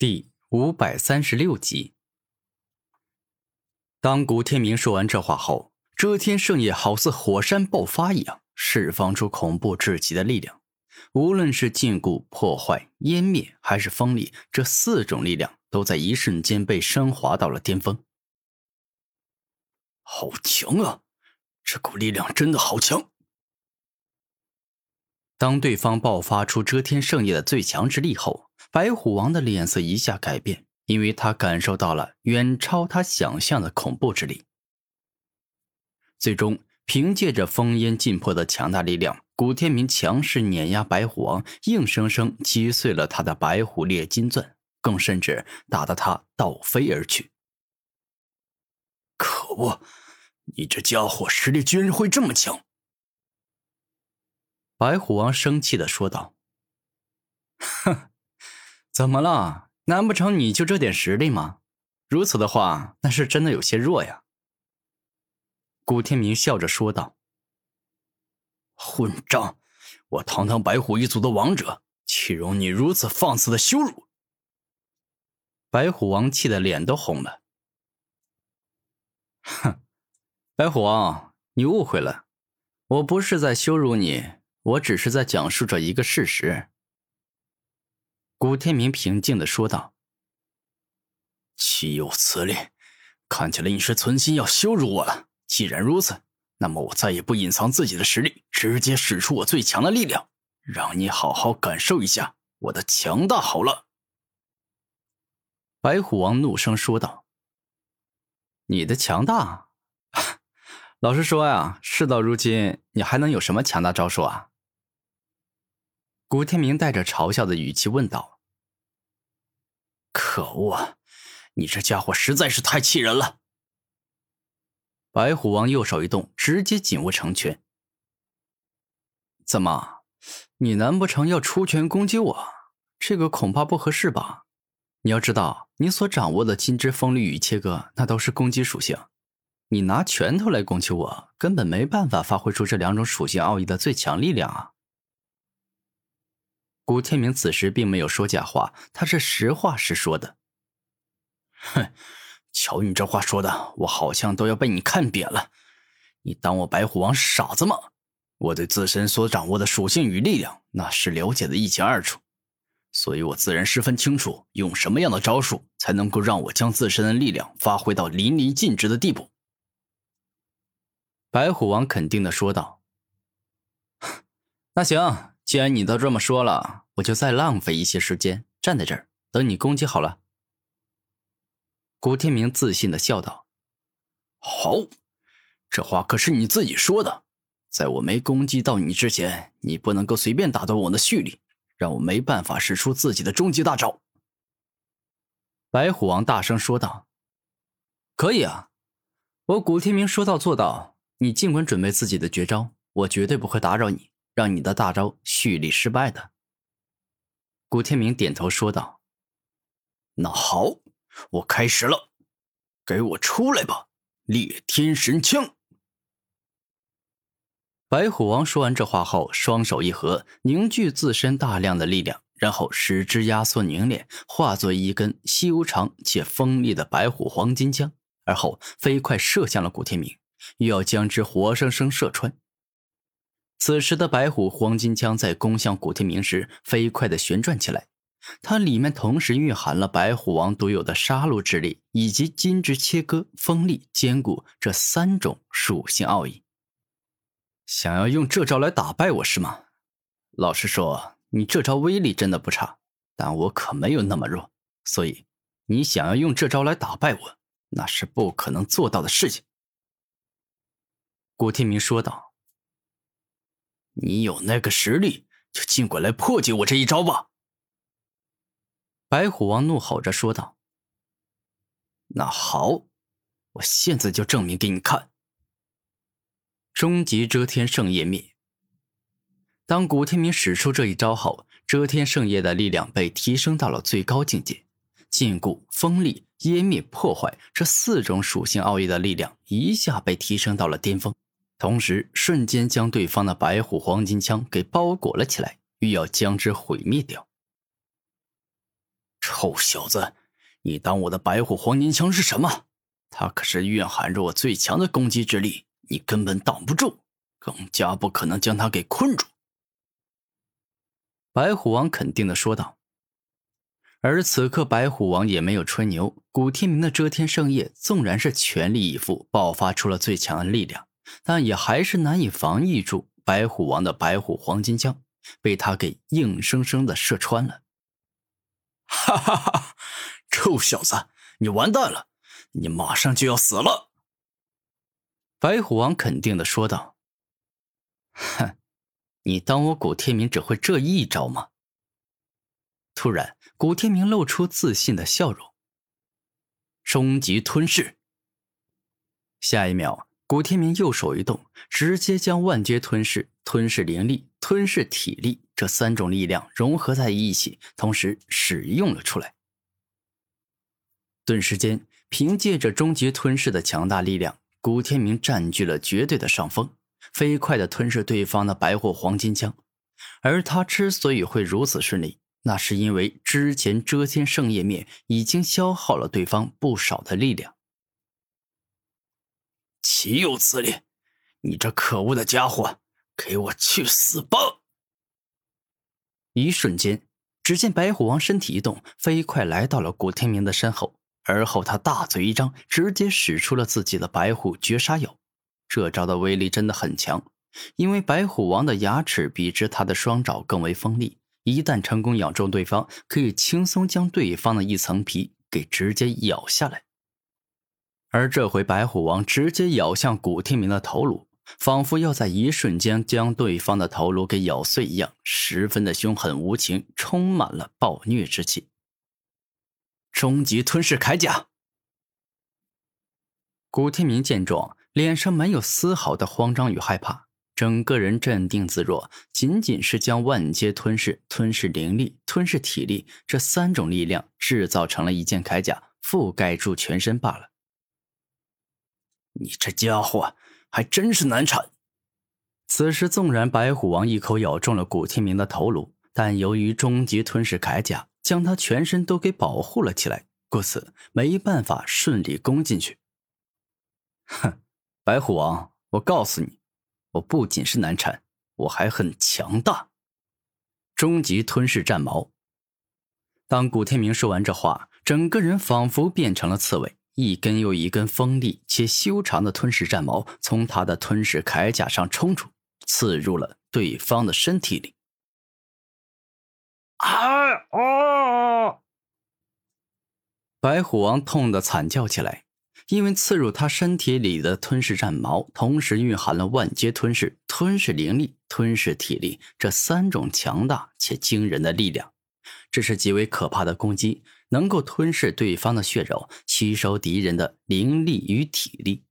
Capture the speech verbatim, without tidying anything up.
第五百三十六集。当古天明说完这话后，遮天圣也好似火山爆发一样，释放出恐怖至极的力量。无论是禁锢、破坏、湮灭还是锋利，这四种力量都在一瞬间被升华到了巅峰。好强啊！这股力量真的好强！当对方爆发出遮天圣也的最强之力后，白虎王的脸色一下改变，因为他感受到了远超他想象的恐怖之力。最终，凭借着烽烟浸破的强大力量，古天明强势碾压白虎王，硬生生击碎了他的白虎裂金钻，更甚至打得他倒飞而去。可恶，你这家伙实力居然会这么强！白虎王生气地说道。哼。怎么了？难不成你就这点实力吗？如此的话，那是真的有些弱呀。古天明笑着说道。混账！我堂堂白虎一族的王者，岂容你如此放肆的羞辱！白虎王气得脸都红了。哼，白虎王，你误会了，我不是在羞辱你，我只是在讲述着一个事实。古天明平静地说道。岂有此理，看起来你是存心要羞辱我了。既然如此，那么我再也不隐藏自己的实力，直接使出我最强的力量，让你好好感受一下我的强大好了。白虎王怒声说道。你的强大？老实说呀，事到如今，你还能有什么强大招数啊？古天明带着嘲笑的语气问道。可恶啊，你这家伙实在是太气人了。白虎王右手一动，直接紧握成拳。怎么，你难不成要出拳攻击我？这个恐怕不合适吧。你要知道，你所掌握的金之风律与切割，那都是攻击属性。你拿拳头来攻击我，根本没办法发挥出这两种属性奥义的最强力量啊。古天明此时并没有说假话，他是实话实说的。哼，瞧你这话说的，我好像都要被你看扁了。你当我白虎王是傻子吗？我对自身所掌握的属性与力量，那是了解的一清二楚。所以我自然十分清楚，用什么样的招数才能够让我将自身的力量发挥到淋漓尽致的地步。白虎王肯定地说道。那行。既然你都这么说了，我就再浪费一些时间站在这儿等你攻击好了。古天明自信地笑道。好，这话可是你自己说的，在我没攻击到你之前，你不能够随便打断我的蓄力，让我没办法使出自己的终极大招。白虎王大声说道。可以啊，我古天明说到做到，你尽管准备自己的绝招，我绝对不会打扰你，让你的大招蓄力失败的。古天明点头说道。那好，我开始了，给我出来吧，裂天神枪！白虎王说完这话后，双手一合，凝聚自身大量的力量，然后使之压缩凝练，化作一根修长且锋利的白虎黄金枪，而后飞快射向了古天明，又要将之活生生射穿。此时的白虎黄金枪在攻向古天明时，飞快地旋转起来，它里面同时蕴含了白虎王独有的杀戮之力，以及金之切割、锋利、坚固这三种属性奥义。想要用这招来打败我是吗？老实说，你这招威力真的不差，但我可没有那么弱，所以你想要用这招来打败我，那是不可能做到的事情。古天明说道。你有那个实力，就尽管来破解我这一招吧！白虎王怒吼着说道。那好，我现在就证明给你看。终极遮天圣夜灭。当古天明使出这一招后，遮天圣夜的力量被提升到了最高境界，禁锢、锋利、湮灭、破坏这四种属性奥义的力量一下被提升到了巅峰。同时瞬间将对方的白虎黄金枪给包裹了起来，欲要将之毁灭掉。臭小子，你当我的白虎黄金枪是什么？它可是蕴含着我最强的攻击之力，你根本挡不住，更加不可能将它给困住。”白虎王肯定地说道。而此刻白虎王也没有吹牛，古天明的遮天圣夜纵然是全力以赴爆发出了最强的力量，但也还是难以防御住白虎王的白虎黄金枪，被他给硬生生的射穿了。哈哈哈，臭小子，你完蛋了，你马上就要死了。白虎王肯定地说道。哼，你当我古天明只会这一招吗？突然古天明露出自信的笑容。终极吞噬。下一秒古天明右手一动，直接将万劫吞噬、吞噬灵力、吞噬体力这三种力量融合在一起，同时使用了出来。顿时间，凭借着终极吞噬的强大力量，古天明占据了绝对的上风，飞快地吞噬对方的白虎黄金枪。而他之所以会如此顺利，那是因为之前遮天圣夜灭已经消耗了对方不少的力量。岂有此理！你这可恶的家伙，给我去死吧！一瞬间，只见白虎王身体一动，飞快来到了古天明的身后，而后他大嘴一张，直接使出了自己的白虎绝杀咬。这招的威力真的很强，因为白虎王的牙齿比之他的双爪更为锋利，一旦成功咬中对方，可以轻松将对方的一层皮给直接咬下来。而这回白虎王直接咬向古天明的头颅，仿佛要在一瞬间将对方的头颅给咬碎一样，十分的凶狠无情，充满了暴虐之气。终极吞噬铠甲。古天明见状，脸上没有丝毫的慌张与害怕，整个人镇定自若，仅仅是将万劫吞噬、吞噬灵力、吞噬体力这三种力量制造成了一件铠甲，覆盖住全身罢了。你这家伙还真是难缠。此时纵然白虎王一口咬中了古天明的头颅，但由于终极吞噬铠甲将他全身都给保护了起来，故此没办法顺利攻进去。哼，白虎王，我告诉你，我不仅是难缠，我还很强大。终极吞噬战矛。当古天明说完这话，整个人仿佛变成了刺猬，一根又一根锋利且修长的吞噬战矛从他的吞噬铠甲上冲出，刺入了对方的身体里。啊啊！白虎王痛得惨叫起来。因为刺入他身体里的吞噬战矛同时蕴含了万劫吞噬、吞噬灵力、吞噬体力这三种强大且惊人的力量，这是极为可怕的攻击，能够吞噬对方的血肉，吸收敌人的灵力与体力。